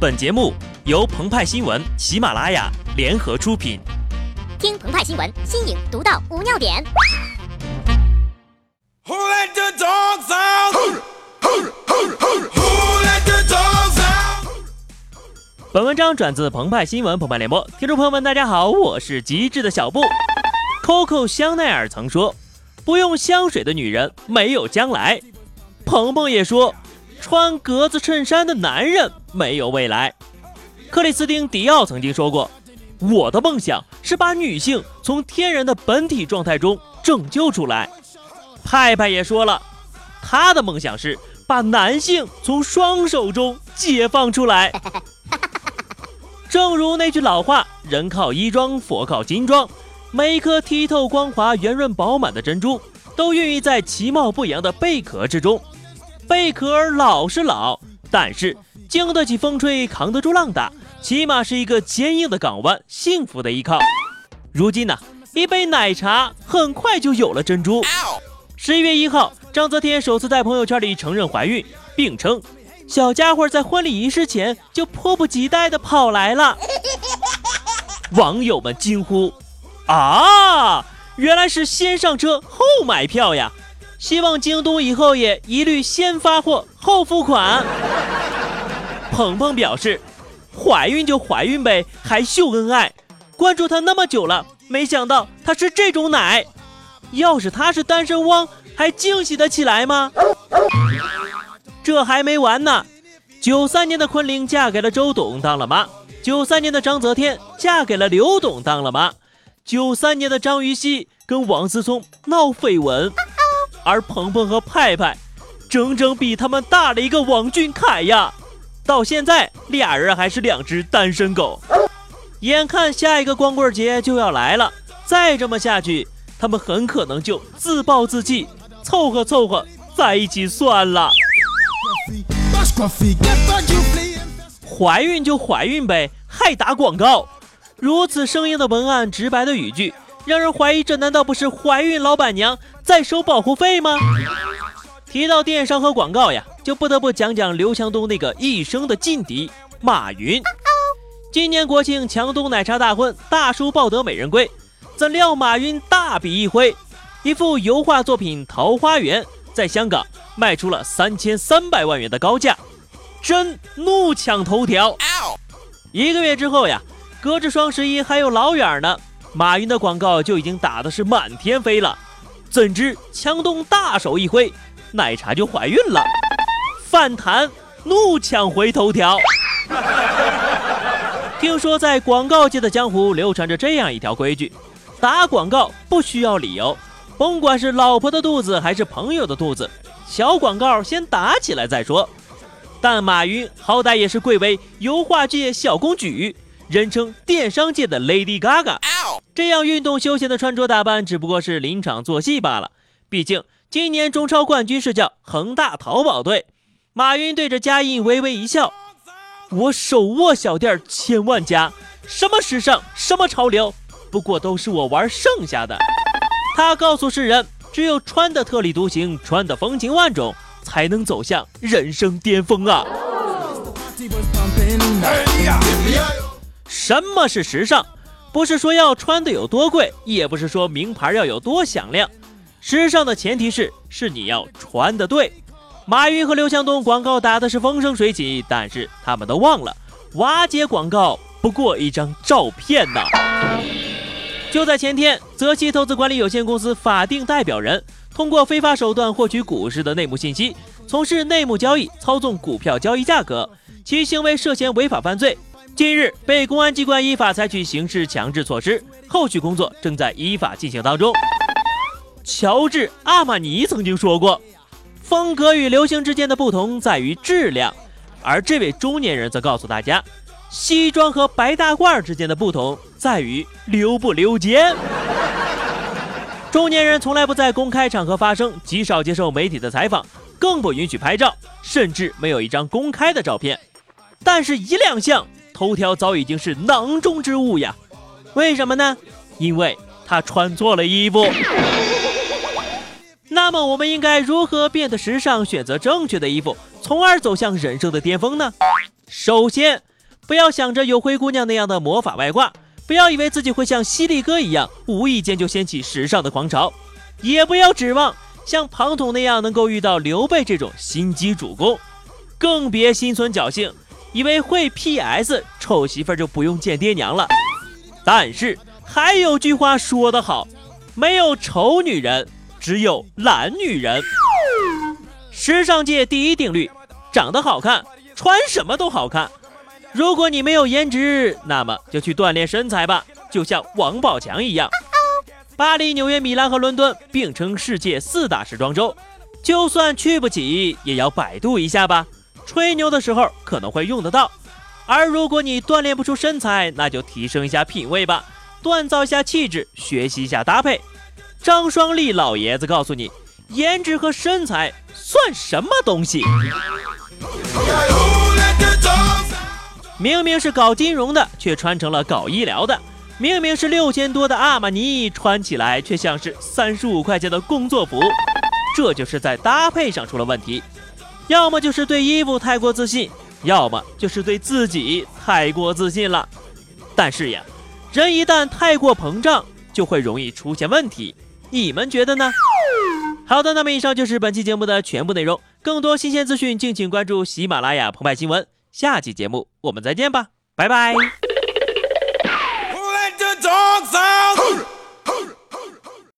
本节目由澎湃新闻、喜马拉雅联合出品。听澎湃新闻，新颖独到，无尿点。Who let the dogs out? Who let the dogs out? 本文章转自澎湃新闻澎湃联播，听众朋友们，大家好，我是极致的小布。Coco 香奈儿曾说：“不用香水的女人没有将来。”鹏鹏也说：“穿格子衬衫的男人没有未来。”克里斯汀·迪奥曾经说过：“我的梦想是把女性从天然的本体状态中拯救出来。”派派也说了，他的梦想是把男性从双手中解放出来。正如那句老话：“人靠衣装，佛靠金装。”每一颗剔透光滑、圆润饱满的珍珠，都孕育在其貌不扬的贝壳之中。贝壳老是老，但是经得起风吹，扛得住浪打，起码是一个坚硬的港湾，幸福的依靠。如今呢，一杯奶茶很快就有了珍珠。11月1号，章泽天首次在朋友圈里承认怀孕，并称小家伙在婚礼仪式前就迫不及待地跑来了。网友们惊呼：“啊，原来是先上车后买票呀！”希望京东以后也一律先发货后付款。鹏鹏表示：“怀孕就怀孕呗，还秀恩爱。关注他那么久了，没想到他是这种奶。要是他是单身汪，还惊喜得起来吗？”这还没完呢。93年的昆凌嫁给了周董当了妈，93年的章泽天嫁给了刘董当了妈，93年的张予曦跟王思聪闹绯闻。而鹏鹏和派派整整比他们大了一个王俊凯呀，到现在俩人还是两只单身狗。眼看下一个光棍节就要来了，再这么下去他们很可能就自暴自弃，凑合凑合在一起算了。怀孕就怀孕呗，还打广告。如此生硬的文案，直白的语句，让人怀疑这难道不是怀孕老板娘在收保护费吗？提到电商和广告呀，就不得不讲讲刘强东那个一生的劲敌马云。今年国庆强东奶茶大婚，大叔抱得美人归，怎料马云大笔一挥，一幅油画作品《桃花源》在香港卖出了3300万元的高价，真怒抢头条。一个月之后呀，隔着双11还有老远呢，马云的广告就已经打的是满天飞了。怎知强东大手一挥，奶茶就怀孕了，反弹怒抢回头条。听说在广告界的江湖流传着这样一条规矩：打广告不需要理由，甭管是老婆的肚子还是朋友的肚子，小广告先打起来再说。但马云好歹也是贵为油画界小公举，人称电商界的 Lady Gaga，这样运动休闲的穿着打扮只不过是临场做戏罢了。毕竟今年中超冠军是叫恒大淘宝队。马云对着佳印微微一笑：“我手握小店1000万家，什么时尚什么潮流，不过都是我玩剩下的。”他告诉世人，只有穿的特立独行，穿的风情万种，才能走向人生巅峰啊。什么是时尚？不是说要穿的有多贵，也不是说名牌要有多响亮，时尚的前提是你要穿的对。马云和刘强东广告打的是风生水起，但是他们都忘了，瓦解广告不过一张照片呢。就在前天，泽熙投资管理有限公司法定代表人通过非法手段获取股市的内幕信息，从事内幕交易，操纵股票交易价格，其行为涉嫌违法犯罪。近日被公安机关依法采取刑事强制措施，后续工作正在依法进行当中。乔治·阿玛尼曾经说过，风格与流行之间的不同在于质量，而这位中年人则告诉大家，西装和白大褂之间的不同在于留不留肩。中年人从来不在公开场合发声，极少接受媒体的采访，更不允许拍照，甚至没有一张公开的照片。但是一亮相，头条早已经是囊中之物呀。为什么呢？因为他穿错了衣服。那么我们应该如何变得时尚，选择正确的衣服，从而走向人生的巅峰呢？首先不要想着有灰姑娘那样的魔法外挂，不要以为自己会像犀利哥一样无意间就掀起时尚的狂潮，也不要指望像庞统那样能够遇到刘备这种心机主公，更别心存侥幸以为会 PS 臭媳妇就不用见爹娘了。但是还有句话说得好，没有丑女人，只有懒女人。时尚界第一定律，长得好看穿什么都好看。如果你没有颜值，那么就去锻炼身材吧，就像王宝强一样。巴黎、纽约、米兰和伦敦并称世界4大时装周，就算去不起也要百度一下吧，吹牛的时候可能会用得到。而如果你锻炼不出身材，那就提升一下品味吧，锻造一下气质，学习一下搭配。张双立老爷子告诉你，颜值和身材算什么东西。明明是搞金融的，却穿成了搞医疗的。明明是6000多的阿玛尼，穿起来却像是35块钱的工作服。这就是在搭配上出了问题，要么就是对衣服太过自信，要么就是对自己太过自信了。但是呀，人一旦太过膨胀，就会容易出现问题，你们觉得呢？好的，那么以上就是本期节目的全部内容，更多新鲜资讯敬请关注喜马拉雅澎湃新闻，下期节目我们再见吧，拜拜。